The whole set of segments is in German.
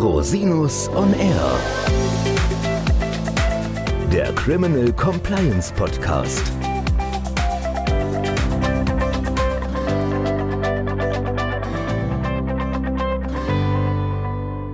Rosinus on Air, der Criminal Compliance Podcast.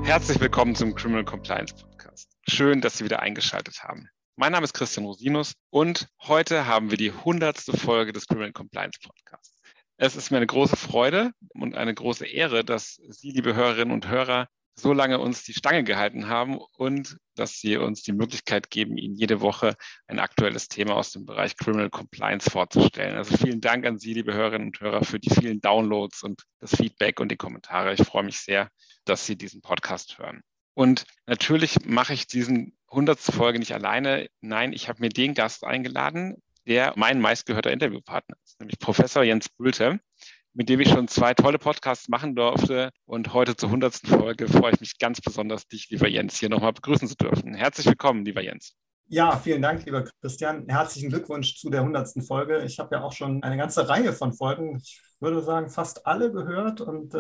Herzlich willkommen zum Criminal Compliance Podcast. Schön, dass Sie wieder eingeschaltet haben. Mein Name ist Christian Rosinus und heute haben wir die 100. Folge des Criminal Compliance Podcasts. Es ist mir eine große Freude und eine große Ehre, dass Sie, liebe Hörerinnen und Hörer, so lange uns die Stange gehalten haben und dass Sie uns die Möglichkeit geben, Ihnen jede Woche ein aktuelles Thema aus dem Bereich Criminal Compliance vorzustellen. Also vielen Dank an Sie, liebe Hörerinnen und Hörer, für die vielen Downloads und das Feedback und die Kommentare. Ich freue mich sehr, dass Sie diesen Podcast hören. Und natürlich mache ich diesen 100. Folge nicht alleine. Nein, ich habe mir den Gast eingeladen, der mein meistgehörter Interviewpartner ist, nämlich Professor Jens Bülte, mit dem ich schon zwei tolle Podcasts machen durfte. Und heute zur 100. Folge freue ich mich ganz besonders, dich, lieber Jens, hier nochmal begrüßen zu dürfen. Herzlich willkommen, lieber Jens. Ja, vielen Dank, lieber Christian. Herzlichen Glückwunsch zu der 100. Folge. Ich habe ja auch schon eine ganze Reihe von Folgen, ich würde sagen, fast alle gehört und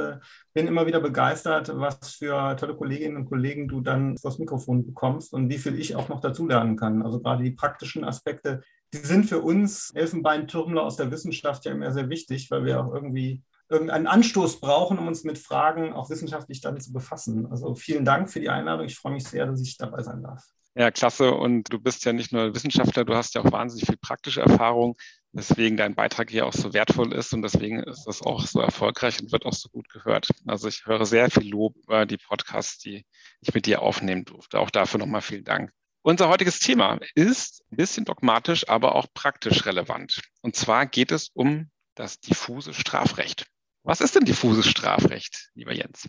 bin immer wieder begeistert, was für tolle Kolleginnen und Kollegen du dann vors Mikrofon bekommst und wie viel ich auch noch dazulernen kann. Also gerade die praktischen Aspekte, die sind für uns Elfenbeintürmler aus der Wissenschaft ja immer sehr wichtig, weil wir auch irgendwie irgendeinen Anstoß brauchen, um uns mit Fragen auch wissenschaftlich damit zu befassen. Also vielen Dank für die Einladung. Ich freue mich sehr, dass ich dabei sein darf. Ja, klasse. Und du bist ja nicht nur Wissenschaftler, du hast ja auch wahnsinnig viel praktische Erfahrung, weswegen dein Beitrag hier auch so wertvoll ist und deswegen ist das auch so erfolgreich und wird auch so gut gehört. Also ich höre sehr viel Lob über die Podcasts, die ich mit dir aufnehmen durfte. Auch dafür nochmal vielen Dank. Unser heutiges Thema ist ein bisschen dogmatisch, aber auch praktisch relevant. Und zwar geht es um das diffuse Strafrecht. Was ist denn diffuses Strafrecht, lieber Jens?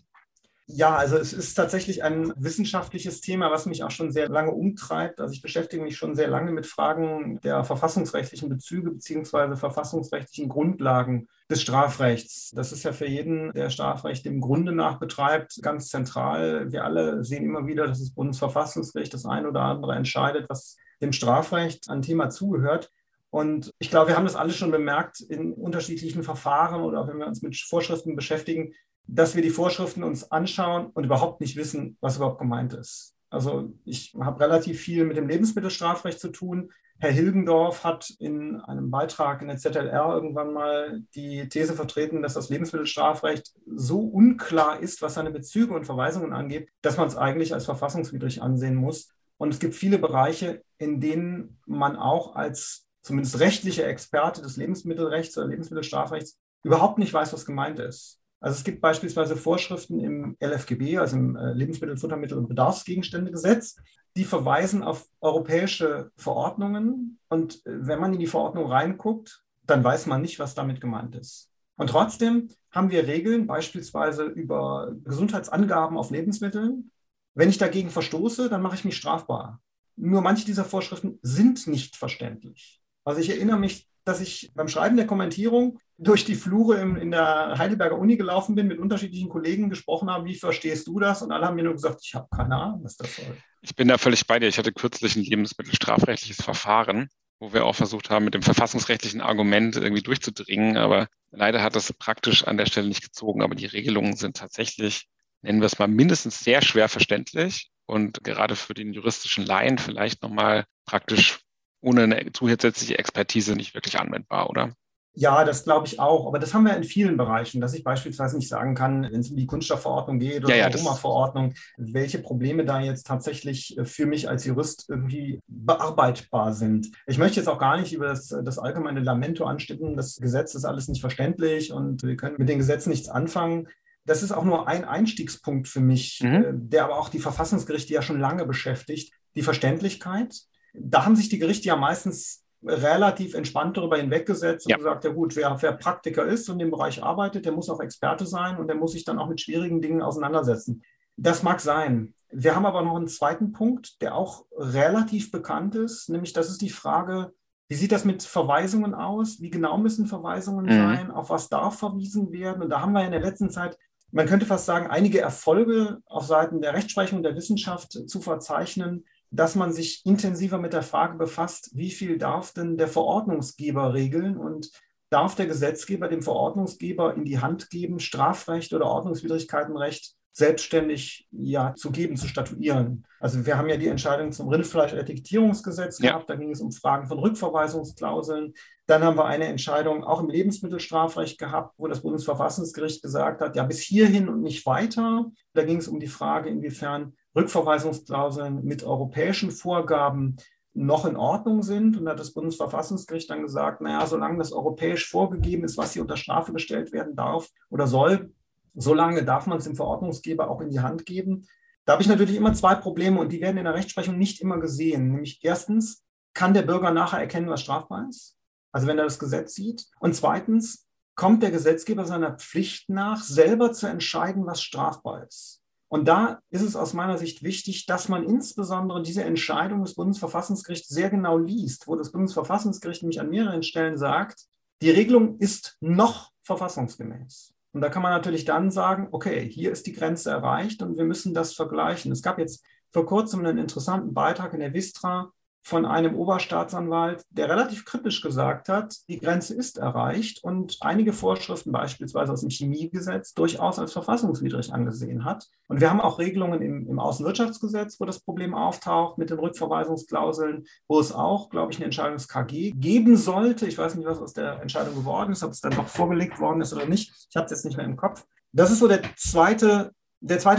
Ja, also es ist tatsächlich ein wissenschaftliches Thema, was mich auch schon sehr lange umtreibt. Also ich beschäftige mich schon sehr lange mit Fragen der verfassungsrechtlichen Bezüge bzw. verfassungsrechtlichen Grundlagen des Strafrechts. Das ist ja für jeden, der Strafrecht im Grunde nach betreibt, ganz zentral. Wir alle sehen immer wieder, dass das Bundesverfassungsgericht das ein oder andere entscheidet, was dem Strafrecht an Thema zugehört. Und ich glaube, wir haben das alle schon bemerkt in unterschiedlichen Verfahren oder wenn wir uns mit Vorschriften beschäftigen, dass wir die Vorschriften uns anschauen und überhaupt nicht wissen, was überhaupt gemeint ist. Also ich habe relativ viel mit dem Lebensmittelstrafrecht zu tun. Herr Hilgendorf hat in einem Beitrag in der ZLR irgendwann mal die These vertreten, dass das Lebensmittelstrafrecht so unklar ist, was seine Bezüge und Verweisungen angeht, dass man es eigentlich als verfassungswidrig ansehen muss. Und es gibt viele Bereiche, in denen man auch als zumindest rechtlicher Experte des Lebensmittelrechts oder Lebensmittelstrafrechts überhaupt nicht weiß, was gemeint ist. Also es gibt beispielsweise Vorschriften im LFGB, also im Lebensmittel-, Futtermittel- und Bedarfsgegenständegesetz, die verweisen auf europäische Verordnungen. Und wenn man in die Verordnung reinguckt, dann weiß man nicht, was damit gemeint ist. Und trotzdem haben wir Regeln, beispielsweise über Gesundheitsangaben auf Lebensmitteln. Wenn ich dagegen verstoße, dann mache ich mich strafbar. Nur manche dieser Vorschriften sind nicht verständlich. Also ich erinnere mich, dass ich beim Schreiben der Kommentierung durch die Flure in der Heidelberger Uni gelaufen bin, mit unterschiedlichen Kollegen gesprochen habe, wie verstehst du das? Und alle haben mir nur gesagt, ich habe keine Ahnung, was das soll. Ich bin da völlig bei dir. Ich hatte kürzlich ein lebensmittelstrafrechtliches Verfahren, wo wir auch versucht haben, mit dem verfassungsrechtlichen Argument irgendwie durchzudringen. Aber leider hat das praktisch an der Stelle nicht gezogen. Aber die Regelungen sind tatsächlich, nennen wir es mal, mindestens sehr schwer verständlich. Und gerade für den juristischen Laien vielleicht nochmal praktisch ohne eine zusätzliche Expertise nicht wirklich anwendbar, oder? Ja, das glaube ich auch. Aber das haben wir in vielen Bereichen, dass ich beispielsweise nicht sagen kann, wenn es um die Kunststoffverordnung geht oder die Roma-Verordnung, welche Probleme da jetzt tatsächlich für mich als Jurist irgendwie bearbeitbar sind. Ich möchte jetzt auch gar nicht über das allgemeine Lamento anstimmen. Das Gesetz ist alles nicht verständlich und wir können mit den Gesetzen nichts anfangen. Das ist auch nur ein Einstiegspunkt für mich, der aber auch die Verfassungsgerichte ja schon lange beschäftigt. Die Verständlichkeit. Da haben sich die Gerichte ja meistens relativ entspannt darüber hinweggesetzt und gesagt, ja gut, wer Praktiker ist und im Bereich arbeitet, der muss auch Experte sein und der muss sich dann auch mit schwierigen Dingen auseinandersetzen. Das mag sein. Wir haben aber noch einen zweiten Punkt, der auch relativ bekannt ist, nämlich das ist die Frage, wie sieht das mit Verweisungen aus? Wie genau müssen Verweisungen sein? Auf was darf verwiesen werden? Und da haben wir in der letzten Zeit, man könnte fast sagen, einige Erfolge auf Seiten der Rechtsprechung der Wissenschaft zu verzeichnen, dass man sich intensiver mit der Frage befasst, wie viel darf denn der Verordnungsgeber regeln und darf der Gesetzgeber dem Verordnungsgeber in die Hand geben, Strafrecht oder Ordnungswidrigkeitenrecht selbstständig ja zu geben, zu statuieren. Also wir haben ja die Entscheidung zum Rindfleisch-Etikettierungsgesetz gehabt, da ging es um Fragen von Rückverweisungsklauseln. Dann haben wir eine Entscheidung auch im Lebensmittelstrafrecht gehabt, wo das Bundesverfassungsgericht gesagt hat, ja bis hierhin und nicht weiter. Da ging es um die Frage, inwiefern Rückverweisungsklauseln mit europäischen Vorgaben noch in Ordnung sind. Und da hat das Bundesverfassungsgericht dann gesagt, naja, solange das europäisch vorgegeben ist, was hier unter Strafe gestellt werden darf oder soll, solange darf man es dem Verordnungsgeber auch in die Hand geben. Da habe ich natürlich immer zwei Probleme und die werden in der Rechtsprechung nicht immer gesehen. Nämlich erstens, kann der Bürger nachher erkennen, was strafbar ist? Also wenn er das Gesetz sieht. Und zweitens, kommt der Gesetzgeber seiner Pflicht nach, selber zu entscheiden, was strafbar ist? Und da ist es aus meiner Sicht wichtig, dass man insbesondere diese Entscheidung des Bundesverfassungsgerichts sehr genau liest, wo das Bundesverfassungsgericht nämlich an mehreren Stellen sagt, die Regelung ist noch verfassungsgemäß. Und da kann man natürlich dann sagen, okay, hier ist die Grenze erreicht und wir müssen das vergleichen. Es gab jetzt vor kurzem einen interessanten Beitrag in der Wistra von einem Oberstaatsanwalt, der relativ kritisch gesagt hat, die Grenze ist erreicht und einige Vorschriften beispielsweise aus dem Chemiegesetz durchaus als verfassungswidrig angesehen hat. Und wir haben auch Regelungen im Außenwirtschaftsgesetz, wo das Problem auftaucht mit den Rückverweisungsklauseln, wo es auch, glaube ich, eine Entscheidung des KG geben sollte. Ich weiß nicht, was aus der Entscheidung geworden ist, ob es dann noch vorgelegt worden ist oder nicht. Ich habe es jetzt nicht mehr im Kopf. Das ist so der zweite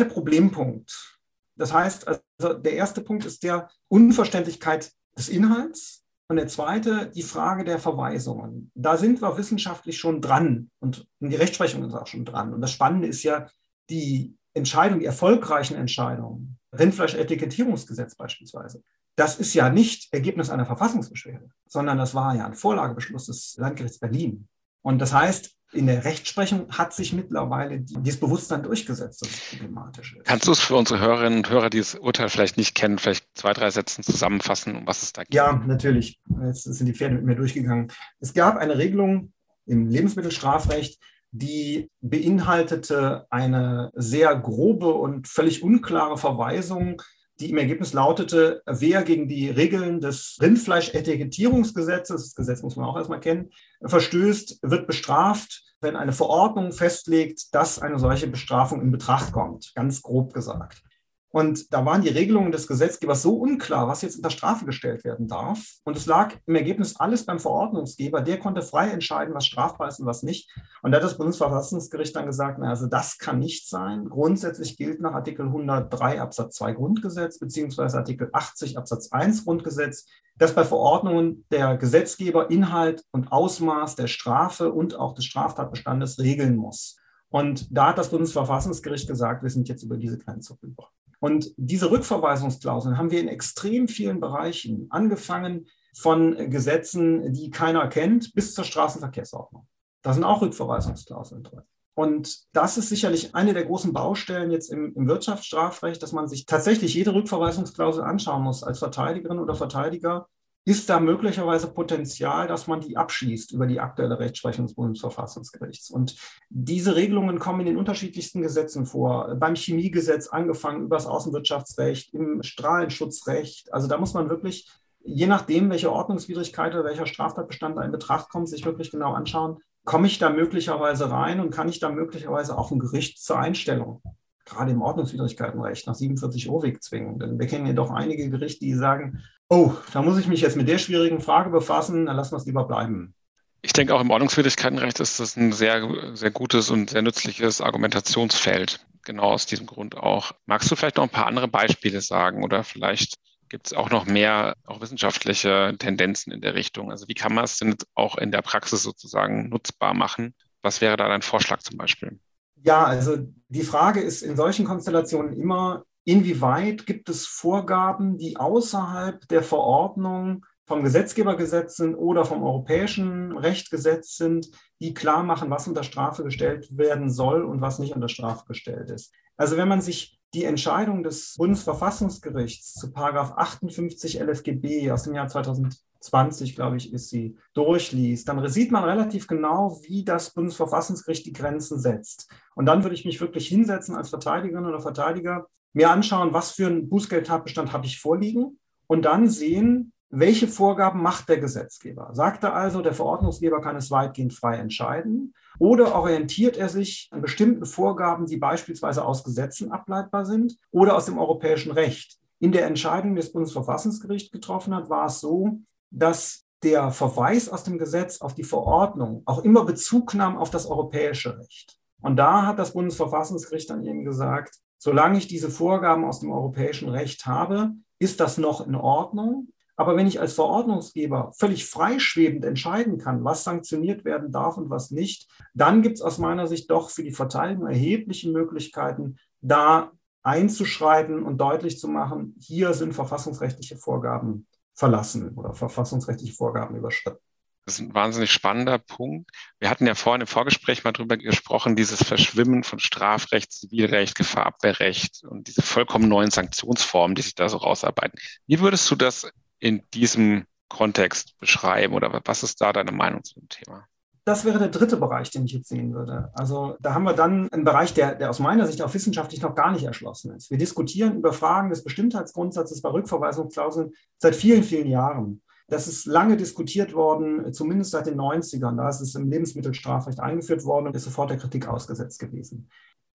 Problempunkt. Das heißt, also der erste Punkt ist der Unverständlichkeit des Inhalts und der zweite die Frage der Verweisungen. Da sind wir wissenschaftlich schon dran und die Rechtsprechung ist auch schon dran. Und das Spannende ist ja die Entscheidung, die erfolgreichen Entscheidungen, Rindfleisch-Etikettierungsgesetz beispielsweise. Das ist ja nicht Ergebnis einer Verfassungsbeschwerde, sondern das war ja ein Vorlagebeschluss des Landgerichts Berlin. Und das heißt, in der Rechtsprechung hat sich mittlerweile dieses Bewusstsein durchgesetzt, dass es problematisch ist. Kannst du es für unsere Hörerinnen und Hörer, die das Urteil vielleicht nicht kennen, vielleicht 2, 3 Sätzen zusammenfassen, um was es da geht? Ja, natürlich. Jetzt sind die Pferde mit mir durchgegangen. Es gab eine Regelung im Lebensmittelstrafrecht, die beinhaltete eine sehr grobe und völlig unklare Verweisung, die im Ergebnis lautete, wer gegen die Regeln des Rindfleisch-Etikettierungsgesetzes, das Gesetz muss man auch erstmal kennen, verstößt, wird bestraft, wenn eine Verordnung festlegt, dass eine solche Bestrafung in Betracht kommt, ganz grob gesagt. Und da waren die Regelungen des Gesetzgebers so unklar, was jetzt unter Strafe gestellt werden darf. Und es lag im Ergebnis alles beim Verordnungsgeber. Der konnte frei entscheiden, was strafbar ist und was nicht. Und da hat das Bundesverfassungsgericht dann gesagt, na, also das kann nicht sein. Grundsätzlich gilt nach Artikel 103 Absatz 2 Grundgesetz beziehungsweise Artikel 80 Absatz 1 Grundgesetz, dass bei Verordnungen der Gesetzgeber Inhalt und Ausmaß der Strafe und auch des Straftatbestandes regeln muss. Und da hat das Bundesverfassungsgericht gesagt, wir sind jetzt über diese Grenze rüber. Und diese Rückverweisungsklauseln haben wir in extrem vielen Bereichen, angefangen von Gesetzen, die keiner kennt, bis zur Straßenverkehrsordnung. Da sind auch Rückverweisungsklauseln drin. Und das ist sicherlich eine der großen Baustellen jetzt im Wirtschaftsstrafrecht, dass man sich tatsächlich jede Rückverweisungsklausel anschauen muss als Verteidigerin oder Verteidiger. Ist da möglicherweise Potenzial, dass man die abschließt über die aktuelle Rechtsprechung des Bundesverfassungsgerichts? Und diese Regelungen kommen in den unterschiedlichsten Gesetzen vor. Beim Chemiegesetz angefangen, über das Außenwirtschaftsrecht, im Strahlenschutzrecht. Also da muss man wirklich, je nachdem, welche Ordnungswidrigkeit oder welcher Straftatbestand da in Betracht kommt, sich wirklich genau anschauen, komme ich da möglicherweise rein und kann ich da möglicherweise auch ein Gericht zur Einstellung, gerade im Ordnungswidrigkeitenrecht, nach 47 OWiG zwingen. Denn wir kennen ja doch einige Gerichte, die sagen, oh, da muss ich mich jetzt mit der schwierigen Frage befassen, dann lassen wir es lieber bleiben. Ich denke, auch im Ordnungswidrigkeitenrecht ist das ein sehr, sehr gutes und sehr nützliches Argumentationsfeld. Genau aus diesem Grund auch. Magst du vielleicht noch ein paar andere Beispiele sagen oder vielleicht gibt es auch noch mehr auch wissenschaftliche Tendenzen in der Richtung? Also wie kann man es denn auch in der Praxis sozusagen nutzbar machen? Was wäre da dein Vorschlag zum Beispiel? Ja, also die Frage ist in solchen Konstellationen immer, inwieweit gibt es Vorgaben, die außerhalb der Verordnung vom Gesetzgebergesetz sind oder vom europäischen Rechtsgesetz sind, die klar machen, was unter Strafe gestellt werden soll und was nicht unter Strafe gestellt ist. Also wenn man sich die Entscheidung des Bundesverfassungsgerichts zu Paragraph 58 LFGB aus dem Jahr 2020, glaube ich, ist sie, durchliest, dann sieht man relativ genau, wie das Bundesverfassungsgericht die Grenzen setzt. Und dann würde ich mich wirklich hinsetzen als Verteidigerin oder Verteidiger, mir anschauen, was für einen Bußgeldtatbestand habe ich vorliegen und dann sehen, Welche Vorgaben macht der Gesetzgeber? Sagt er also, der Verordnungsgeber kann es weitgehend frei entscheiden? Oder orientiert er sich an bestimmten Vorgaben, die beispielsweise aus Gesetzen ableitbar sind oder aus dem europäischen Recht? In der Entscheidung, die das Bundesverfassungsgericht getroffen hat, war es so, dass der Verweis aus dem Gesetz auf die Verordnung auch immer Bezug nahm auf das europäische Recht. Und da hat das Bundesverfassungsgericht dann eben gesagt, solange ich diese Vorgaben aus dem europäischen Recht habe, ist das noch in Ordnung. Aber wenn ich als Verordnungsgeber völlig freischwebend entscheiden kann, was sanktioniert werden darf und was nicht, dann gibt es aus meiner Sicht doch für die Verteidigung erhebliche Möglichkeiten, da einzuschreiten und deutlich zu machen, hier sind verfassungsrechtliche Vorgaben verlassen oder verfassungsrechtliche Vorgaben überschritten. Das ist ein wahnsinnig spannender Punkt. Wir hatten ja vorhin im Vorgespräch mal drüber gesprochen, dieses Verschwimmen von Strafrecht, Zivilrecht, Gefahrabwehrrecht und diese vollkommen neuen Sanktionsformen, die sich da so rausarbeiten. Wie würdest du das in diesem Kontext beschreiben oder was ist da deine Meinung zu dem Thema? Das wäre der dritte Bereich, den ich jetzt sehen würde. Also da haben wir dann einen Bereich, der aus meiner Sicht auch wissenschaftlich noch gar nicht erschlossen ist. Wir diskutieren über Fragen des Bestimmtheitsgrundsatzes bei Rückverweisungsklauseln seit vielen, vielen Jahren. Das ist lange diskutiert worden, zumindest seit den 90ern. Da ist es im Lebensmittelstrafrecht eingeführt worden und ist sofort der Kritik ausgesetzt gewesen.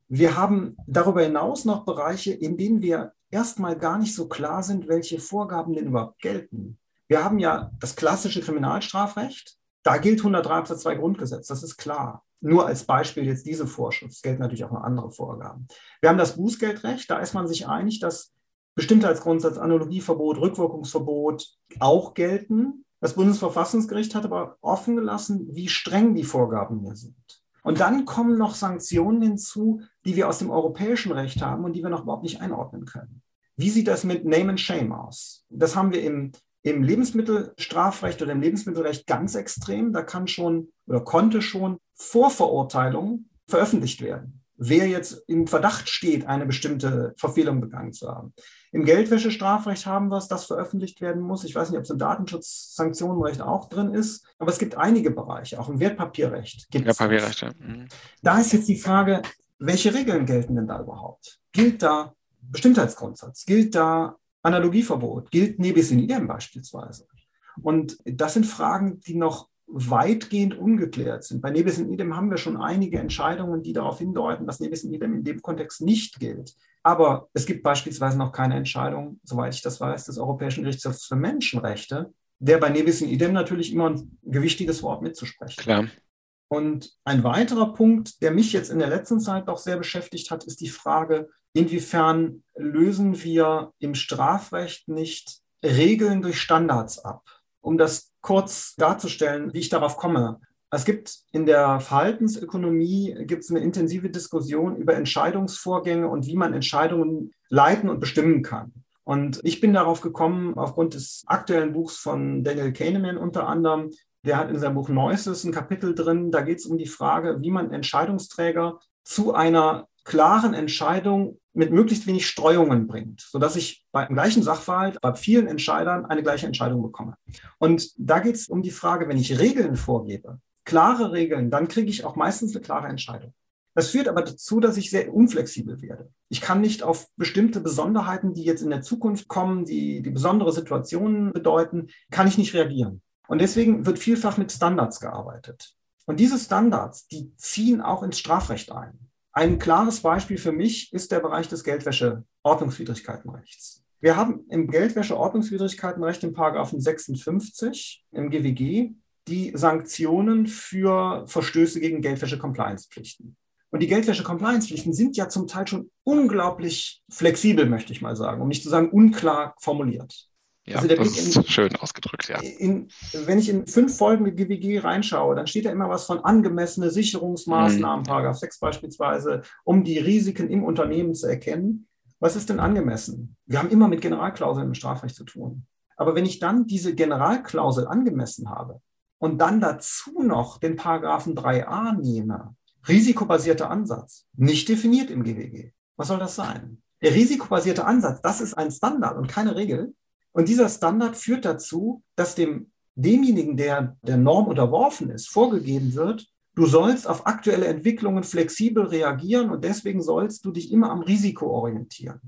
Wir haben darüber hinaus noch Bereiche, in denen wir erstmal gar nicht so klar sind, welche Vorgaben denn überhaupt gelten. Wir haben ja das klassische Kriminalstrafrecht. Da gilt 103 Absatz 2 Grundgesetz, das ist klar. Nur als Beispiel jetzt diese Vorschrift. Es gelten natürlich auch noch andere Vorgaben. Wir haben das Bußgeldrecht, da ist man sich einig, dass Bestimmtheitsgrundsatz, Analogieverbot, Rückwirkungsverbot auch gelten. Das Bundesverfassungsgericht hat aber offen gelassen, wie streng die Vorgaben hier sind. Und dann kommen noch Sanktionen hinzu, die wir aus dem europäischen Recht haben und die wir noch überhaupt nicht einordnen können. Wie sieht das mit Name and Shame aus? Das haben wir im Lebensmittelstrafrecht oder im Lebensmittelrecht ganz extrem. Da kann schon oder konnte schon Vorverurteilung veröffentlicht werden. Wer jetzt im Verdacht steht, eine bestimmte Verfehlung begangen zu haben. Im Geldwäschestrafrecht haben wir es, das veröffentlicht werden muss. Ich weiß nicht, ob es im Datenschutzsanktionenrecht auch drin ist, aber es gibt einige Bereiche, auch im Wertpapierrecht. Wertpapierrecht. Da ist jetzt die Frage, welche Regeln gelten denn da überhaupt? Gilt da Bestimmtheitsgrundsatz? Gilt da Analogieverbot? Gilt Nebis in Idem beispielsweise? Und das sind Fragen, die noch weitgehend ungeklärt sind. Bei Nebis in Idem haben wir schon einige Entscheidungen, die darauf hindeuten, dass Nebis in Idem in dem Kontext nicht gilt. Aber es gibt beispielsweise noch keine Entscheidung, soweit ich das weiß, des Europäischen Gerichtshofs für Menschenrechte, der bei Nebis in Idem natürlich immer ein gewichtiges Wort mitzusprechen hat. Klar. Und ein weiterer Punkt, der mich jetzt in der letzten Zeit auch sehr beschäftigt hat, ist die Frage, inwiefern lösen wir im Strafrecht nicht Regeln durch Standards ab? Um das kurz darzustellen, wie ich darauf komme. Es gibt in der Verhaltensökonomie eine intensive Diskussion über Entscheidungsvorgänge und wie man Entscheidungen leiten und bestimmen kann. Und ich bin darauf gekommen, aufgrund des aktuellen Buchs von Daniel Kahneman unter anderem, der hat in seinem Buch Neues ein Kapitel drin, da geht es um die Frage, wie man Entscheidungsträger zu einer klaren Entscheidung mit möglichst wenig Streuungen bringt, sodass ich beim gleichen Sachverhalt bei vielen Entscheidern eine gleiche Entscheidung bekomme. Und da geht es um die Frage, wenn ich Regeln vorgebe, klare Regeln, dann kriege ich auch meistens eine klare Entscheidung. Das führt aber dazu, dass ich sehr unflexibel werde. Ich kann nicht auf bestimmte Besonderheiten, die jetzt in der Zukunft kommen, die besondere Situationen bedeuten, kann ich nicht reagieren. Und deswegen wird vielfach mit Standards gearbeitet. Und diese Standards, die ziehen auch ins Strafrecht ein. Ein klares Beispiel für mich ist der Bereich des Geldwäsche-Ordnungswidrigkeitenrechts. Wir haben im Geldwäsche-Ordnungswidrigkeitenrecht im Paragraphen 56 im GWG die Sanktionen für Verstöße gegen Geldwäsche-Compliance-Pflichten. Und die Geldwäsche-Compliance-Pflichten sind ja zum Teil schon unglaublich flexibel, möchte ich mal sagen, um nicht zu sagen unklar formuliert. Ja, also das ist schön ausgedrückt, ja. Wenn ich in 5 Folgen mit GWG reinschaue, dann steht da immer was von angemessene Sicherungsmaßnahmen, Paragraph 6 beispielsweise, um die Risiken im Unternehmen zu erkennen. Was ist denn angemessen? Wir haben immer mit Generalklauseln im Strafrecht zu tun. Aber wenn ich dann diese Generalklausel angemessen habe und dann dazu noch den Paragraphen 3a nehme, risikobasierter Ansatz, nicht definiert im GWG. Was soll das sein? Der risikobasierte Ansatz, das ist ein Standard und keine Regel. Und dieser Standard führt dazu, dass demjenigen, der der Norm unterworfen ist, vorgegeben wird, du sollst auf aktuelle Entwicklungen flexibel reagieren und deswegen sollst du dich immer am Risiko orientieren.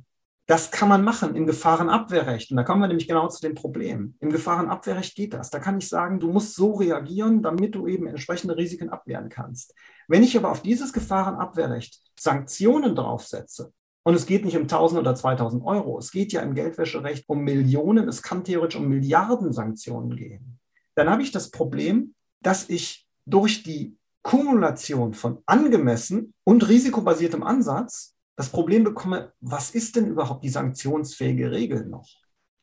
Das kann man machen im Gefahrenabwehrrecht. Und da kommen wir nämlich genau zu dem Problem. Im Gefahrenabwehrrecht geht das. Da kann ich sagen, du musst so reagieren, damit du eben entsprechende Risiken abwehren kannst. Wenn ich aber auf dieses Gefahrenabwehrrecht Sanktionen draufsetze, und es geht nicht um 1.000 oder 2.000 Euro, es geht ja im Geldwäscherecht um Millionen, es kann theoretisch um Milliarden Sanktionen gehen, dann habe ich das Problem, dass ich durch die Kumulation von angemessen und risikobasiertem Ansatz das Problem bekomme, was ist denn überhaupt die sanktionsfähige Regel noch?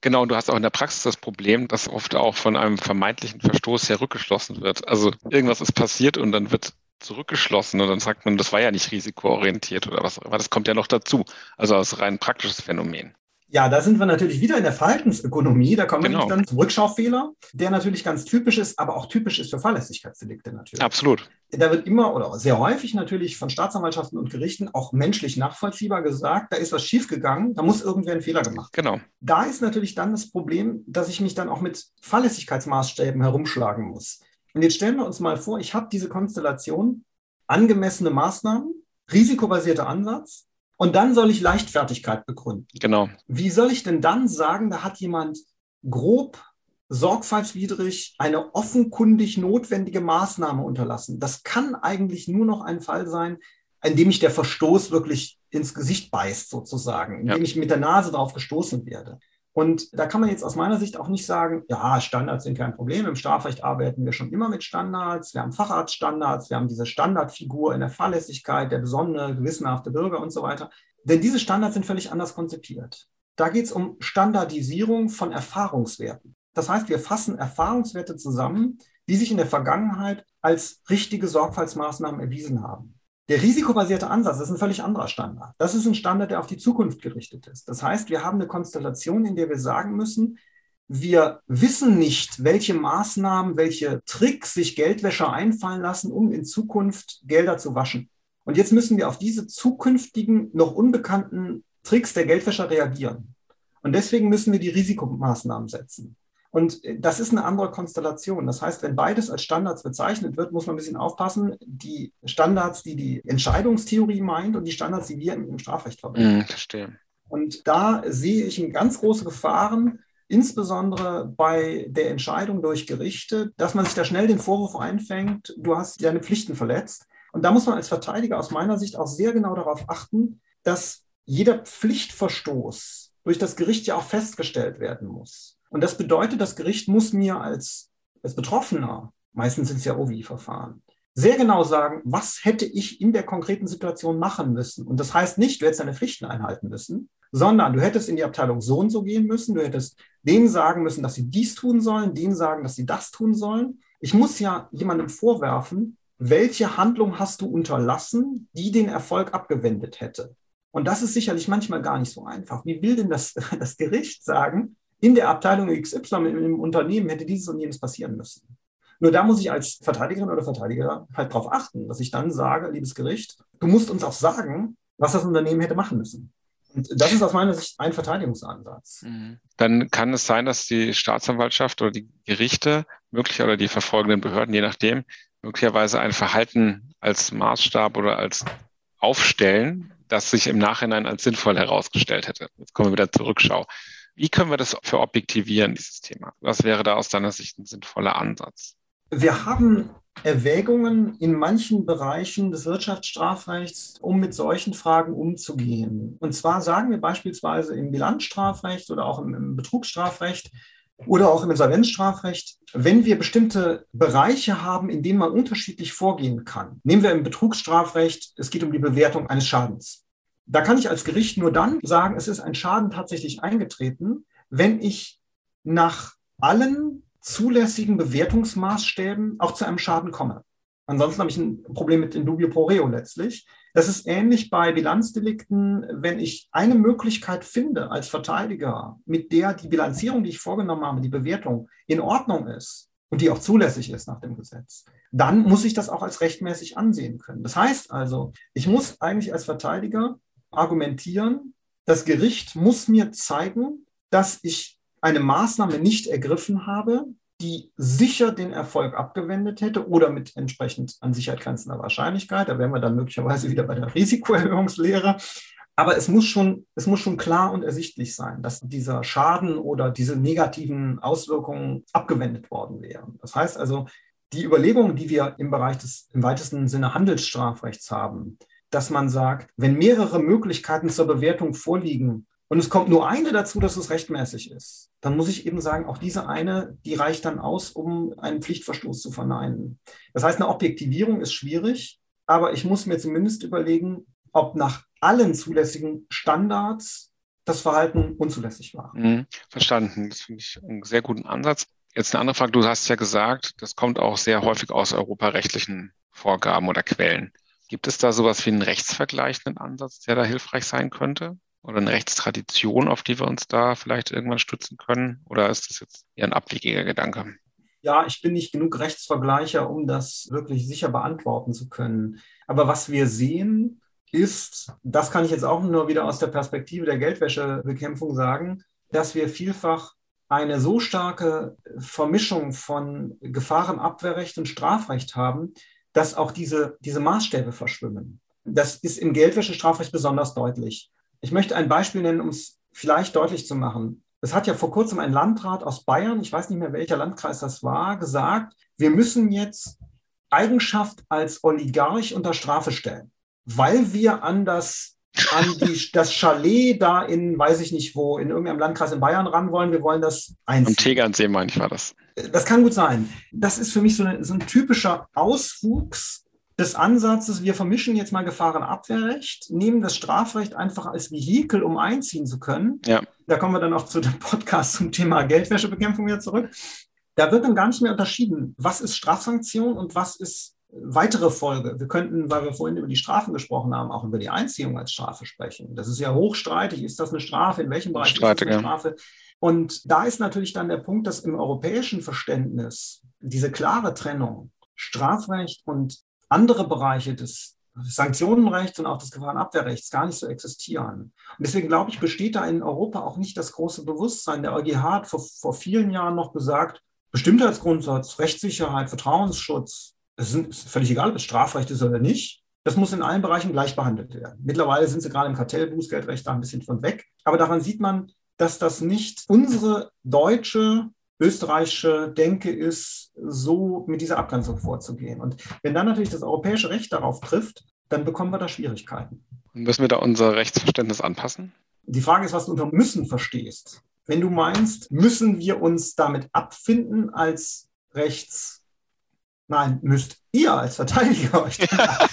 Genau, und du hast auch in der Praxis das Problem, dass oft auch von einem vermeintlichen Verstoß her rückgeschlossen wird. Also irgendwas ist passiert und dann wird zurückgeschlossen und dann sagt man, das war ja nicht risikoorientiert oder was, aber das kommt ja noch dazu. Also das ist rein praktisches Phänomen. Ja, da sind wir natürlich wieder in der Verhaltensökonomie. Da kommen wir dann zum Rückschaufehler, der natürlich ganz typisch ist, aber auch typisch ist für Fahrlässigkeitsdelikte natürlich. Absolut. Da wird immer oder sehr häufig natürlich von Staatsanwaltschaften und Gerichten auch menschlich nachvollziehbar gesagt, da ist was schiefgegangen, da muss irgendwer einen Fehler gemacht. Genau. Da ist natürlich dann das Problem, dass ich mich dann auch mit Fahrlässigkeitsmaßstäben herumschlagen muss. Und jetzt stellen wir uns mal vor, ich habe diese Konstellation, angemessene Maßnahmen, risikobasierter Ansatz, und dann soll ich Leichtfertigkeit begründen. Genau. Wie soll ich denn dann sagen, da hat jemand grob, sorgfaltswidrig eine offenkundig notwendige Maßnahme unterlassen? Das kann eigentlich nur noch ein Fall sein, in dem mich der Verstoß wirklich ins Gesicht beißt sozusagen, in dem ich mit der Nase drauf gestoßen werde. Und da kann man jetzt aus meiner Sicht auch nicht sagen, ja, Standards sind kein Problem, im Strafrecht arbeiten wir schon immer mit Standards, wir haben Facharztstandards, wir haben diese Standardfigur in der Fahrlässigkeit, der besonnene, gewissenhafte Bürger und so weiter. Denn diese Standards sind völlig anders konzipiert. Da geht es um Standardisierung von Erfahrungswerten. Das heißt, wir fassen Erfahrungswerte zusammen, die sich in der Vergangenheit als richtige Sorgfaltsmaßnahmen erwiesen haben. Der risikobasierte Ansatz ist ein völlig anderer Standard. Das ist ein Standard, der auf die Zukunft gerichtet ist. Das heißt, wir haben eine Konstellation, in der wir sagen müssen, wir wissen nicht, welche Maßnahmen, welche Tricks sich Geldwäscher einfallen lassen, um in Zukunft Gelder zu waschen. Und jetzt müssen wir auf diese zukünftigen, noch unbekannten Tricks der Geldwäscher reagieren. Und deswegen müssen wir die Risikomaßnahmen setzen. Und das ist eine andere Konstellation. Das heißt, wenn beides als Standards bezeichnet wird, muss man ein bisschen aufpassen. Die Standards, die die Entscheidungstheorie meint und die Standards, die wir im Strafrecht verwenden. Ja, verstehe. Und da sehe ich ganz große Gefahren, insbesondere bei der Entscheidung durch Gerichte, dass man sich da schnell den Vorwurf einfängt, du hast deine Pflichten verletzt. Und da muss man als Verteidiger aus meiner Sicht auch sehr genau darauf achten, dass jeder Pflichtverstoß durch das Gericht ja auch festgestellt werden muss. Und das bedeutet, das Gericht muss mir als Betroffener, meistens sind es ja OWiG-Verfahren, sehr genau sagen, was hätte ich in der konkreten Situation machen müssen. Und das heißt nicht, du hättest deine Pflichten einhalten müssen, sondern du hättest in die Abteilung so und so gehen müssen, du hättest denen sagen müssen, dass sie dies tun sollen, denen sagen, dass sie das tun sollen. Ich muss ja jemandem vorwerfen, welche Handlung hast du unterlassen, die den Erfolg abgewendet hätte. Und das ist sicherlich manchmal gar nicht so einfach. Wie will denn das Gericht sagen, in der Abteilung XY im Unternehmen hätte dieses und jenes passieren müssen. Nur da muss ich als Verteidigerin oder Verteidiger halt darauf achten, dass ich dann sage, liebes Gericht, du musst uns auch sagen, was das Unternehmen hätte machen müssen. Und das ist aus meiner Sicht ein Verteidigungsansatz. Dann kann es sein, dass die Staatsanwaltschaft oder die Gerichte möglicherweise oder die verfolgenden Behörden, je nachdem, möglicherweise ein Verhalten als Maßstab oder als Aufstellen, das sich im Nachhinein als sinnvoll herausgestellt hätte. Jetzt kommen wir wieder zur Rückschau. Wie können wir das verobjektivieren, dieses Thema? Was wäre da aus deiner Sicht ein sinnvoller Ansatz? Wir haben Erwägungen in manchen Bereichen des Wirtschaftsstrafrechts, um mit solchen Fragen umzugehen. Und zwar sagen wir beispielsweise im Bilanzstrafrecht oder auch im Betrugsstrafrecht oder auch im Insolvenzstrafrecht, wenn wir bestimmte Bereiche haben, in denen man unterschiedlich vorgehen kann. Nehmen wir im Betrugsstrafrecht, es geht um die Bewertung eines Schadens. Da kann ich als Gericht nur dann sagen, es ist ein Schaden tatsächlich eingetreten, wenn ich nach allen zulässigen Bewertungsmaßstäben auch zu einem Schaden komme. Ansonsten habe ich ein Problem mit in dubio pro reo letztlich. Das ist ähnlich bei Bilanzdelikten, wenn ich eine Möglichkeit finde als Verteidiger, mit der die Bilanzierung, die ich vorgenommen habe, die Bewertung in Ordnung ist und die auch zulässig ist nach dem Gesetz, dann muss ich das auch als rechtmäßig ansehen können. Das heißt also, ich muss eigentlich als Verteidiger argumentieren, das Gericht muss mir zeigen, dass ich eine Maßnahme nicht ergriffen habe, die sicher den Erfolg abgewendet hätte oder mit entsprechend an Sicherheit grenzender Wahrscheinlichkeit. Da wären wir dann möglicherweise wieder bei der Risikoerhöhungslehre. Aber es muss schon klar und ersichtlich sein, dass dieser Schaden oder diese negativen Auswirkungen abgewendet worden wären. Das heißt also, die Überlegung, die wir im Bereich des im weitesten Sinne Handelsstrafrechts haben, dass man sagt, wenn mehrere Möglichkeiten zur Bewertung vorliegen und es kommt nur eine dazu, dass es rechtmäßig ist, dann muss ich eben sagen, auch diese eine, die reicht dann aus, um einen Pflichtverstoß zu verneinen. Das heißt, eine Objektivierung ist schwierig, aber ich muss mir zumindest überlegen, ob nach allen zulässigen Standards das Verhalten unzulässig war. Verstanden. Das finde ich einen sehr guten Ansatz. Jetzt eine andere Frage. Du hast ja gesagt, das kommt auch sehr häufig aus europarechtlichen Vorgaben oder Quellen. Gibt es da sowas wie einen rechtsvergleichenden Ansatz, der da hilfreich sein könnte? Oder eine Rechtstradition, auf die wir uns da vielleicht irgendwann stützen können? Oder ist das jetzt eher ein abwegiger Gedanke? Ja, ich bin nicht genug Rechtsvergleicher, um das wirklich sicher beantworten zu können. Aber was wir sehen ist, das kann ich jetzt auch nur wieder aus der Perspektive der Geldwäschebekämpfung sagen, dass wir vielfach eine so starke Vermischung von Gefahrenabwehrrecht und Strafrecht haben, dass auch diese Maßstäbe verschwimmen. Das ist im Geldwäschestrafrecht besonders deutlich. Ich möchte ein Beispiel nennen, um es vielleicht deutlich zu machen. Es hat ja vor kurzem ein Landrat aus Bayern, ich weiß nicht mehr, welcher Landkreis das war, gesagt, wir müssen jetzt Eigenschaft als Oligarch unter Strafe stellen, weil wir an das Chalet da in, weiß ich nicht wo, in irgendeinem Landkreis in Bayern ran wollen. Wir wollen das einziehen. Am Tegernsee, meine ich, war das. Das kann gut sein. Das ist für mich so ein typischer Auswuchs des Ansatzes, wir vermischen jetzt mal Gefahrenabwehrrecht, nehmen das Strafrecht einfach als Vehikel, um einziehen zu können. Ja. Da kommen wir dann auch zu dem Podcast zum Thema Geldwäschebekämpfung wieder zurück. Da wird dann gar nicht mehr unterschieden, was ist Strafsanktion und was ist weitere Folge. Wir könnten, weil wir vorhin über die Strafen gesprochen haben, auch über die Einziehung als Strafe sprechen. Das ist ja hochstreitig. Ist das eine Strafe? In welchem Bereich ist das eine Strafe? Und da ist natürlich dann der Punkt, dass im europäischen Verständnis diese klare Trennung Strafrecht und andere Bereiche des Sanktionenrechts und auch des Gefahrenabwehrrechts gar nicht so existieren. Und deswegen, glaube ich, besteht da in Europa auch nicht das große Bewusstsein. Der EuGH hat vor vielen Jahren noch gesagt, Bestimmtheitsgrundsatz, Rechtssicherheit, Vertrauensschutz, es ist völlig egal, ob es Strafrecht ist oder nicht. Das muss in allen Bereichen gleich behandelt werden. Mittlerweile sind sie gerade im Kartellbußgeldrecht da ein bisschen von weg. Aber daran sieht man, dass das nicht unsere deutsche, österreichische Denke ist, so mit dieser Abgrenzung vorzugehen. Und wenn dann natürlich das europäische Recht darauf trifft, dann bekommen wir da Schwierigkeiten. Und müssen wir da unser Rechtsverständnis anpassen? Die Frage ist, was du unter müssen verstehst. Wenn du meinst, müssen wir uns damit abfinden als Rechts... Nein, müsst ihr als Verteidiger euch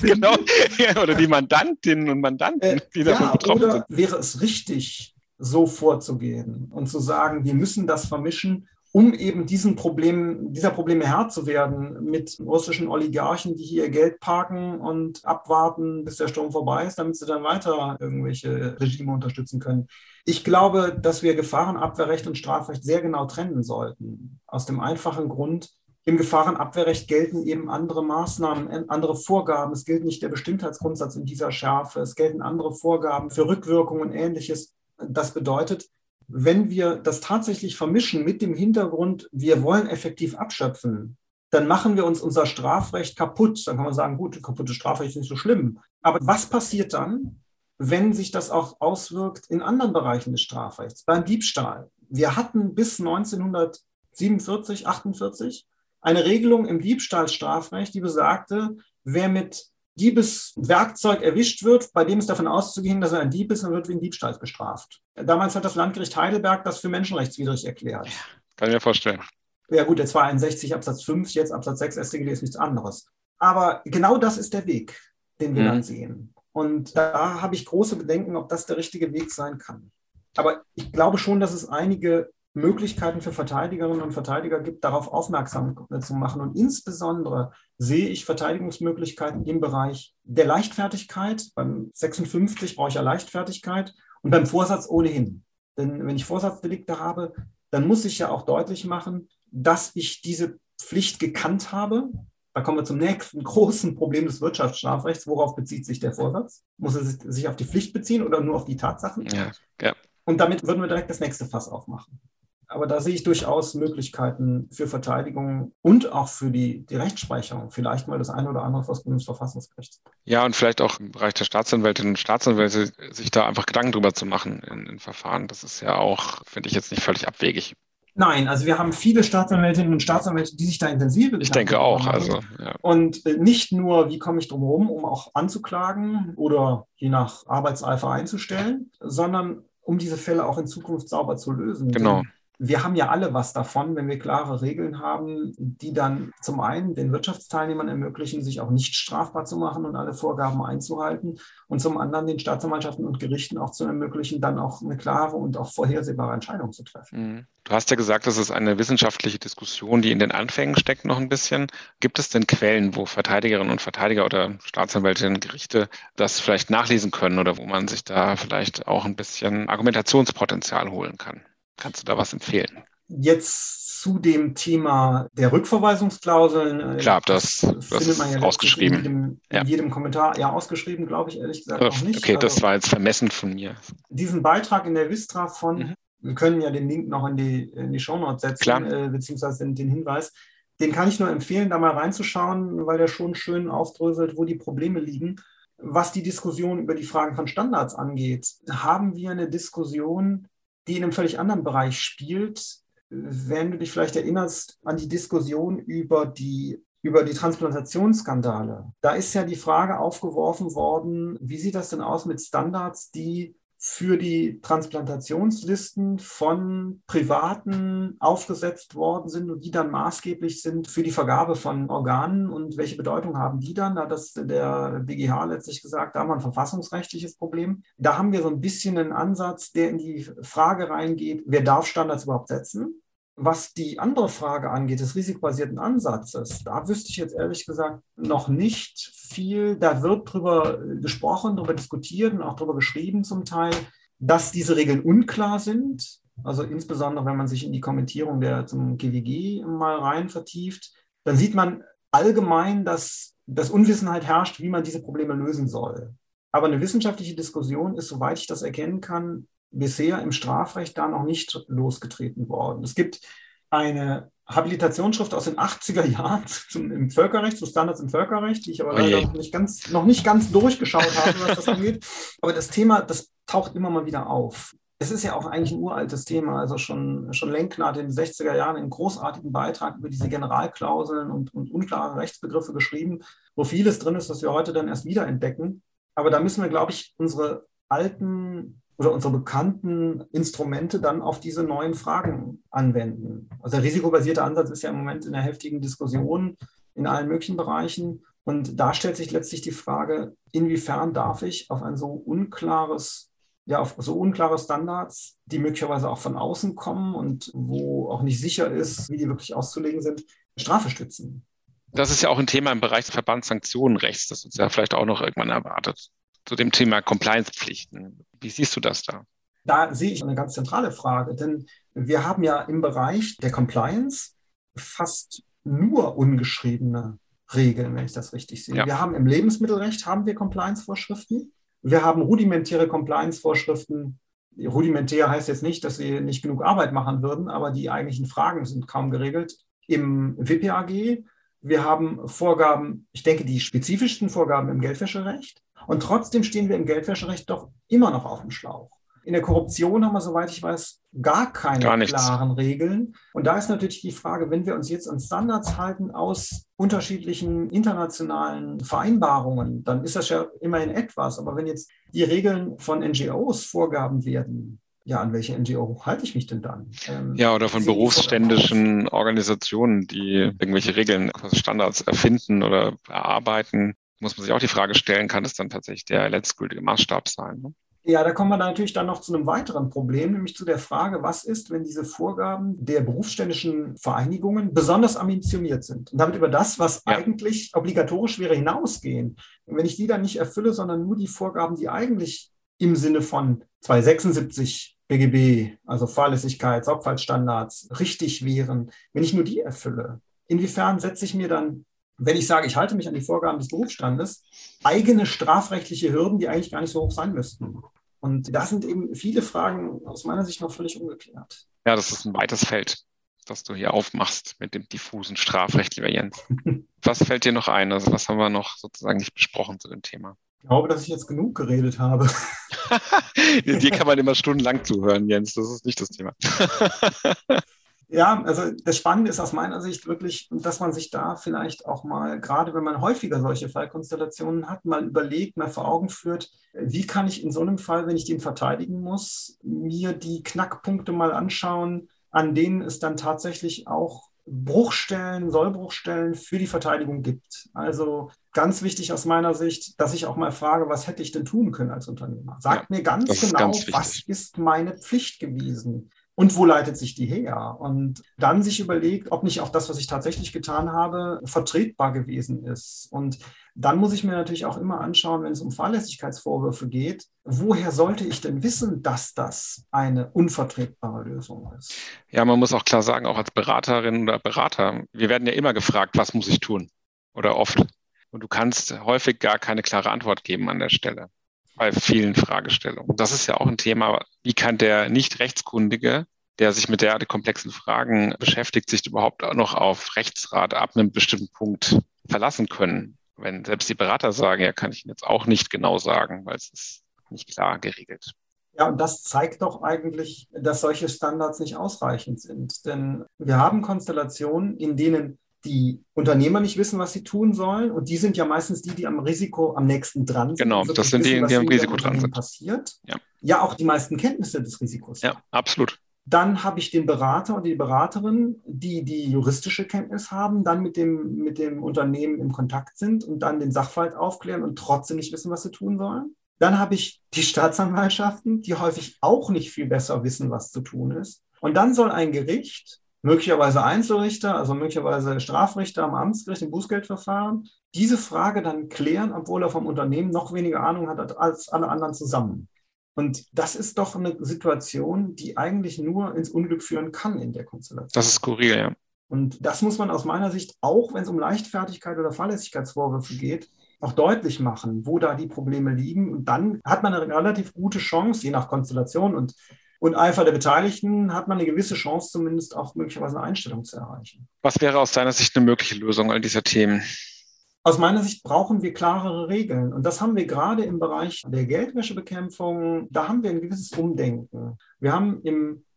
genau. Ja, oder die Mandantinnen und Mandanten, die davon betroffen sind. Oder wäre es richtig, so vorzugehen und zu sagen, wir müssen das vermischen, um eben dieser Probleme Herr zu werden mit russischen Oligarchen, die hier Geld parken und abwarten, bis der Sturm vorbei ist, damit sie dann weiter irgendwelche Regime unterstützen können. Ich glaube, dass wir Gefahrenabwehrrecht und Strafrecht sehr genau trennen sollten. Aus dem einfachen Grund, im Gefahrenabwehrrecht gelten eben andere Maßnahmen, andere Vorgaben. Es gilt nicht der Bestimmtheitsgrundsatz in dieser Schärfe. Es gelten andere Vorgaben für Rückwirkungen und Ähnliches. Das bedeutet, wenn wir das tatsächlich vermischen mit dem Hintergrund, wir wollen effektiv abschöpfen, dann machen wir uns unser Strafrecht kaputt. Dann kann man sagen, gut, kaputtes Strafrecht ist nicht so schlimm. Aber was passiert dann, wenn sich das auch auswirkt in anderen Bereichen des Strafrechts? Beim Diebstahl. Wir hatten bis 1947, 48 eine Regelung im Diebstahlstrafrecht, die besagte, wer mit Diebeswerkzeug erwischt wird, bei dem ist davon auszugehen, dass er ein Dieb ist, dann wird wegen Diebstahls bestraft. Damals hat das Landgericht Heidelberg das für menschenrechtswidrig erklärt. Ja, kann ich mir vorstellen. Ja gut, der 261 Absatz 5, jetzt Absatz 6 StGB ist nichts anderes. Aber genau das ist der Weg, den wir dann sehen. Und da habe ich große Bedenken, ob das der richtige Weg sein kann. Aber ich glaube schon, dass es einige Möglichkeiten für Verteidigerinnen und Verteidiger gibt, darauf aufmerksam zu machen. Und insbesondere sehe ich Verteidigungsmöglichkeiten im Bereich der Leichtfertigkeit. Beim 56 brauche ich ja Leichtfertigkeit und beim Vorsatz ohnehin. Denn wenn ich Vorsatzdelikte habe, dann muss ich ja auch deutlich machen, dass ich diese Pflicht gekannt habe. Da kommen wir zum nächsten großen Problem des Wirtschaftsstrafrechts. Worauf bezieht sich der Vorsatz? Muss er sich auf die Pflicht beziehen oder nur auf die Tatsachen? Ja. Und damit würden wir direkt das nächste Fass aufmachen. Aber da sehe ich durchaus Möglichkeiten für Verteidigung und auch für die Rechtsprechung. Vielleicht mal das eine oder andere vor das Bundesverfassungsgericht. Ja, und vielleicht auch im Bereich der Staatsanwältinnen und Staatsanwälte, sich da einfach Gedanken drüber zu machen in Verfahren. Das ist ja auch, finde ich, jetzt nicht völlig abwegig. Nein, also wir haben viele Staatsanwältinnen und Staatsanwälte, die sich da intensiv beschäftigen. Ich denke auch. Also, ja. Und nicht nur, wie komme ich drum herum, um auch anzuklagen oder je nach Arbeitseifer einzustellen, sondern um diese Fälle auch in Zukunft sauber zu lösen. Genau. Wir haben ja alle was davon, wenn wir klare Regeln haben, die dann zum einen den Wirtschaftsteilnehmern ermöglichen, sich auch nicht strafbar zu machen und alle Vorgaben einzuhalten und zum anderen den Staatsanwaltschaften und Gerichten auch zu ermöglichen, dann auch eine klare und auch vorhersehbare Entscheidung zu treffen. Du hast ja gesagt, das ist eine wissenschaftliche Diskussion, die in den Anfängen steckt noch ein bisschen. Gibt es denn Quellen, wo Verteidigerinnen und Verteidiger oder Staatsanwältinnen und Gerichte das vielleicht nachlesen können oder wo man sich da vielleicht auch ein bisschen Argumentationspotenzial holen kann? Kannst du da was empfehlen? Jetzt zu dem Thema der Rückverweisungsklauseln. Klar, das findet man ja ausgeschrieben. In jedem Kommentar. Ja, ausgeschrieben, glaube ich, ehrlich gesagt auch nicht. Okay, also, das war jetzt vermessen von mir. Diesen Beitrag in der Wistra wir können ja den Link noch in die Shownotes setzen, beziehungsweise den Hinweis. Den kann ich nur empfehlen, da mal reinzuschauen, weil der schon schön aufdröselt, wo die Probleme liegen. Was die Diskussion über die Fragen von Standards angeht, haben wir eine Diskussion, die in einem völlig anderen Bereich spielt, wenn du dich vielleicht erinnerst an die Diskussion über die Transplantationsskandale. Da ist ja die Frage aufgeworfen worden, wie sieht das denn aus mit Standards, die für die Transplantationslisten von Privaten aufgesetzt worden sind und die dann maßgeblich sind für die Vergabe von Organen und welche Bedeutung haben die dann? Da hat das der BGH letztlich gesagt, da haben wir ein verfassungsrechtliches Problem. Da haben wir so ein bisschen einen Ansatz, der in die Frage reingeht, wer darf Standards überhaupt setzen? Was die andere Frage angeht, des risikobasierten Ansatzes, da wüsste ich jetzt ehrlich gesagt noch nicht viel. Da wird drüber gesprochen, drüber diskutiert und auch drüber geschrieben zum Teil, dass diese Regeln unklar sind. Also insbesondere, wenn man sich in die Kommentierung zum GWG mal rein vertieft, dann sieht man allgemein, dass Unwissenheit herrscht, wie man diese Probleme lösen soll. Aber eine wissenschaftliche Diskussion ist, soweit ich das erkennen kann, bisher im Strafrecht da noch nicht losgetreten worden. Es gibt eine Habilitationsschrift aus den 80er Jahren im Völkerrecht, zu Standards im Völkerrecht, die ich aber leider noch nicht ganz durchgeschaut habe, was das angeht. Aber das Thema, das taucht immer mal wieder auf. Es ist ja auch eigentlich ein uraltes Thema, also schon Lenkner hat in den 60er Jahren einen großartigen Beitrag über diese Generalklauseln und unklare Rechtsbegriffe geschrieben, wo vieles drin ist, was wir heute dann erst wieder entdecken. Aber da müssen wir, glaube ich, unsere alten oder unsere bekannten Instrumente dann auf diese neuen Fragen anwenden. Also der risikobasierte Ansatz ist ja im Moment in einer heftigen Diskussion in allen möglichen Bereichen. Und da stellt sich letztlich die Frage, inwiefern darf ich auf ein so unklare Standards, die möglicherweise auch von außen kommen und wo auch nicht sicher ist, wie die wirklich auszulegen sind, Strafe stützen. Das ist ja auch ein Thema im Bereich des Verbandssanktionenrechts, das uns ja vielleicht auch noch irgendwann erwartet. Zu dem Thema Compliance-Pflichten. Wie siehst du das da? Da sehe ich eine ganz zentrale Frage, denn wir haben ja im Bereich der Compliance fast nur ungeschriebene Regeln, wenn ich das richtig sehe. Ja. Wir haben im Lebensmittelrecht Compliance-Vorschriften. Wir haben rudimentäre Compliance-Vorschriften. Rudimentär heißt jetzt nicht, dass sie nicht genug Arbeit machen würden, aber die eigentlichen Fragen sind kaum geregelt. Im WPAG, wir haben Vorgaben, ich denke die spezifischsten Vorgaben im Geldwäscherecht. Und trotzdem stehen wir im Geldwäscherecht doch immer noch auf dem Schlauch. In der Korruption haben wir, soweit ich weiß, gar keine klaren Regeln. Und da ist natürlich die Frage, wenn wir uns jetzt an Standards halten aus unterschiedlichen internationalen Vereinbarungen, dann ist das ja immerhin etwas. Aber wenn jetzt die Regeln von NGOs Vorgaben werden, ja, an welche NGO halte ich mich denn dann? Oder von berufsständischen Organisationen, die irgendwelche Regeln, Standards erfinden oder erarbeiten. Muss man sich auch die Frage stellen, kann es dann tatsächlich der letztgültige Maßstab sein? Ne? Ja, da kommen wir dann natürlich dann noch zu einem weiteren Problem, nämlich zu der Frage, was ist, wenn diese Vorgaben der berufsständischen Vereinigungen besonders ambitioniert sind und damit über das, was eigentlich obligatorisch wäre, hinausgehen. Und wenn ich die dann nicht erfülle, sondern nur die Vorgaben, die eigentlich im Sinne von 276 BGB, also Fahrlässigkeits-, Sorgfaltsstandards, richtig wären, wenn ich nur die erfülle, inwiefern setze ich mir dann, wenn ich sage, ich halte mich an die Vorgaben des Berufsstandes, eigene strafrechtliche Hürden, die eigentlich gar nicht so hoch sein müssten. Und da sind eben viele Fragen aus meiner Sicht noch völlig ungeklärt. Ja, das ist ein weites Feld, das du hier aufmachst mit dem diffusen Strafrecht, lieber Jens. Was fällt dir noch ein? Also was haben wir noch sozusagen nicht besprochen zu dem Thema? Ich glaube, dass ich jetzt genug geredet habe. Dir kann man immer stundenlang zuhören, Jens. Das ist nicht das Thema. Ja, also das Spannende ist aus meiner Sicht wirklich, dass man sich da vielleicht auch mal, gerade wenn man häufiger solche Fallkonstellationen hat, mal überlegt, mal vor Augen führt, wie kann ich in so einem Fall, wenn ich den verteidigen muss, mir die Knackpunkte mal anschauen, an denen es dann tatsächlich auch Bruchstellen, Sollbruchstellen für die Verteidigung gibt. Also ganz wichtig aus meiner Sicht, dass ich auch mal frage, was hätte ich denn tun können als Unternehmer? Sagt mir ganz genau, was ist meine Pflicht gewesen? Und wo leitet sich die her? Und dann sich überlegt, ob nicht auch das, was ich tatsächlich getan habe, vertretbar gewesen ist. Und dann muss ich mir natürlich auch immer anschauen, wenn es um Fahrlässigkeitsvorwürfe geht, woher sollte ich denn wissen, dass das eine unvertretbare Lösung ist? Ja, man muss auch klar sagen, auch als Beraterin oder Berater, wir werden ja immer gefragt, was muss ich tun? Oder oft. Und du kannst häufig gar keine klare Antwort geben an der Stelle. Bei vielen Fragestellungen. Das ist ja auch ein Thema, wie kann der Nicht-Rechtskundige, der sich mit derart komplexen Fragen beschäftigt, sich überhaupt auch noch auf Rechtsrat ab einem bestimmten Punkt verlassen können? Wenn selbst die Berater sagen, ja, kann ich Ihnen jetzt auch nicht genau sagen, weil es ist nicht klar geregelt. Ja, und das zeigt doch eigentlich, dass solche Standards nicht ausreichend sind. Denn wir haben Konstellationen, in denen die Unternehmer nicht wissen, was sie tun sollen. Und die sind ja meistens die, die am Risiko am nächsten dran sind. Genau, das sind die, die am Risiko dran sind. Passiert. Ja, auch die meisten Kenntnisse des Risikos. Ja, absolut. Dann habe ich den Berater und die Beraterin, die juristische Kenntnis haben, dann mit dem Unternehmen im Kontakt sind und dann den Sachverhalt aufklären und trotzdem nicht wissen, was sie tun sollen. Dann habe ich die Staatsanwaltschaften, die häufig auch nicht viel besser wissen, was zu tun ist. Und dann soll ein Gericht, möglicherweise Einzelrichter, also möglicherweise Strafrichter am Amtsgericht im Bußgeldverfahren, diese Frage dann klären, obwohl er vom Unternehmen noch weniger Ahnung hat als alle anderen zusammen. Und das ist doch eine Situation, die eigentlich nur ins Unglück führen kann in der Konstellation. Das ist skurril, ja. Und das muss man aus meiner Sicht, auch wenn es um Leichtfertigkeit oder Fahrlässigkeitsvorwürfe geht, auch deutlich machen, wo da die Probleme liegen. Und dann hat man eine relativ gute Chance, je nach Konstellation und Eifer der Beteiligten, hat man eine gewisse Chance, zumindest auch möglicherweise eine Einstellung zu erreichen. Was wäre aus deiner Sicht eine mögliche Lösung all dieser Themen? Aus meiner Sicht brauchen wir klarere Regeln. Und das haben wir gerade im Bereich der Geldwäschebekämpfung. Da haben wir ein gewisses Umdenken. Wir haben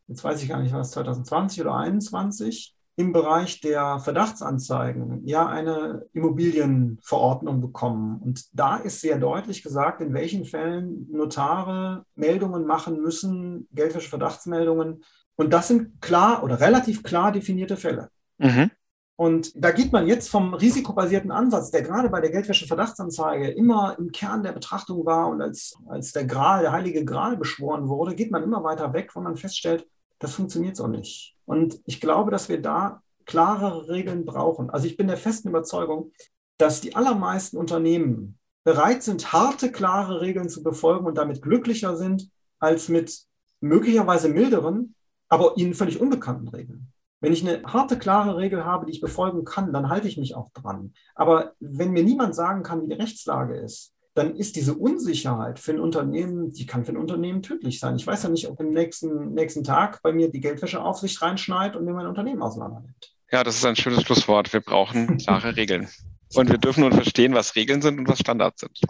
jetzt weiß ich gar nicht, was 2020 oder 2021, im Bereich der Verdachtsanzeigen ja eine Immobilienverordnung bekommen. Und da ist sehr deutlich gesagt, in welchen Fällen Notare Meldungen machen müssen, Geldwäsche-Verdachtsmeldungen. Und das sind klar oder relativ klar definierte Fälle. Mhm. Und da geht man jetzt vom risikobasierten Ansatz, der gerade bei der Geldwäsche-Verdachtsanzeige immer im Kern der Betrachtung war und als der Gral, der heilige Gral beschworen wurde, geht man immer weiter weg, weil man feststellt, das funktioniert so nicht. Und ich glaube, dass wir da klarere Regeln brauchen. Also ich bin der festen Überzeugung, dass die allermeisten Unternehmen bereit sind, harte, klare Regeln zu befolgen und damit glücklicher sind, als mit möglicherweise milderen, aber ihnen völlig unbekannten Regeln. Wenn ich eine harte, klare Regel habe, die ich befolgen kann, dann halte ich mich auch dran. Aber wenn mir niemand sagen kann, wie die Rechtslage ist, dann ist diese Unsicherheit für ein Unternehmen, die kann für ein Unternehmen tödlich sein. Ich weiß ja nicht, ob im nächsten Tag bei mir die Geldwäscheaufsicht reinschneit und mir mein Unternehmen auseinandernimmt. Ja, das ist ein schönes Schlusswort. Wir brauchen klare Regeln. Und wir dürfen nun verstehen, was Regeln sind und was Standards sind.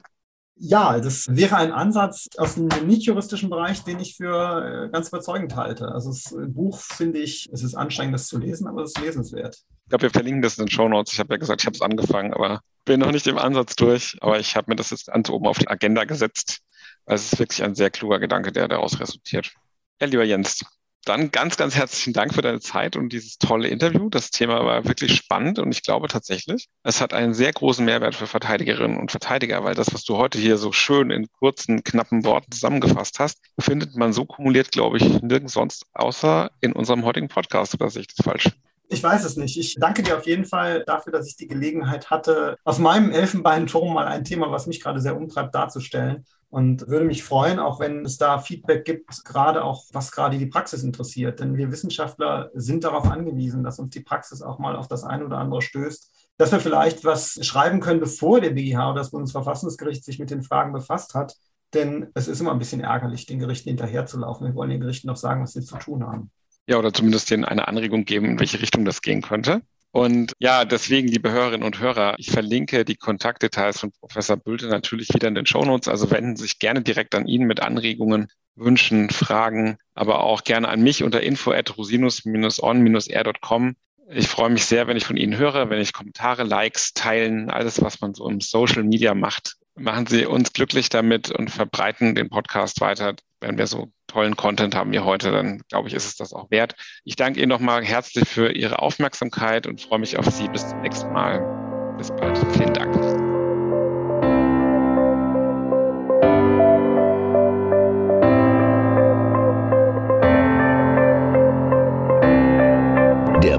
Ja, das wäre ein Ansatz aus dem nicht-juristischen Bereich, den ich für ganz überzeugend halte. Also das Buch, finde ich, es ist anstrengend, das zu lesen, aber es ist lesenswert. Ich glaube, wir verlinken das in den Shownotes. Ich habe ja gesagt, ich habe es angefangen, aber bin noch nicht im Ansatz durch. Aber ich habe mir das jetzt ganz oben auf die Agenda gesetzt. Also es ist wirklich ein sehr kluger Gedanke, der daraus resultiert. Ja, lieber Jens, dann ganz, ganz herzlichen Dank für deine Zeit und dieses tolle Interview. Das Thema war wirklich spannend und ich glaube tatsächlich, es hat einen sehr großen Mehrwert für Verteidigerinnen und Verteidiger, weil das, was du heute hier so schön in kurzen, knappen Worten zusammengefasst hast, findet man so kumuliert, glaube ich, nirgends sonst, außer in unserem heutigen Podcast, oder sehe ich das falsch? Ich weiß es nicht. Ich danke dir auf jeden Fall dafür, dass ich die Gelegenheit hatte, aus meinem Elfenbeinturm mal ein Thema, was mich gerade sehr umtreibt, darzustellen. Und würde mich freuen, auch wenn es da Feedback gibt, gerade auch, was gerade die Praxis interessiert. Denn wir Wissenschaftler sind darauf angewiesen, dass uns die Praxis auch mal auf das eine oder andere stößt. Dass wir vielleicht was schreiben können, bevor der BGH oder das Bundesverfassungsgericht sich mit den Fragen befasst hat. Denn es ist immer ein bisschen ärgerlich, den Gerichten hinterherzulaufen. Wir wollen den Gerichten noch sagen, was sie zu tun haben. Ja, oder zumindest denen eine Anregung geben, in welche Richtung das gehen könnte. Und ja, deswegen, liebe Hörerinnen und Hörer, ich verlinke die Kontaktdetails von Professor Bülte natürlich wieder in den Shownotes. Also wenden Sie sich gerne direkt an ihn mit Anregungen, Wünschen, Fragen, aber auch gerne an mich unter info@rosinus-on-r.com. Ich freue mich sehr, wenn ich von Ihnen höre, wenn ich Kommentare, Likes, Teilen, alles, was man so im Social Media macht. Machen Sie uns glücklich damit und verbreiten den Podcast weiter. Wenn wir so tollen Content haben wie heute, dann glaube ich, ist es das auch wert. Ich danke Ihnen nochmal herzlich für Ihre Aufmerksamkeit und freue mich auf Sie. Bis zum nächsten Mal. Bis bald. Vielen Dank. Der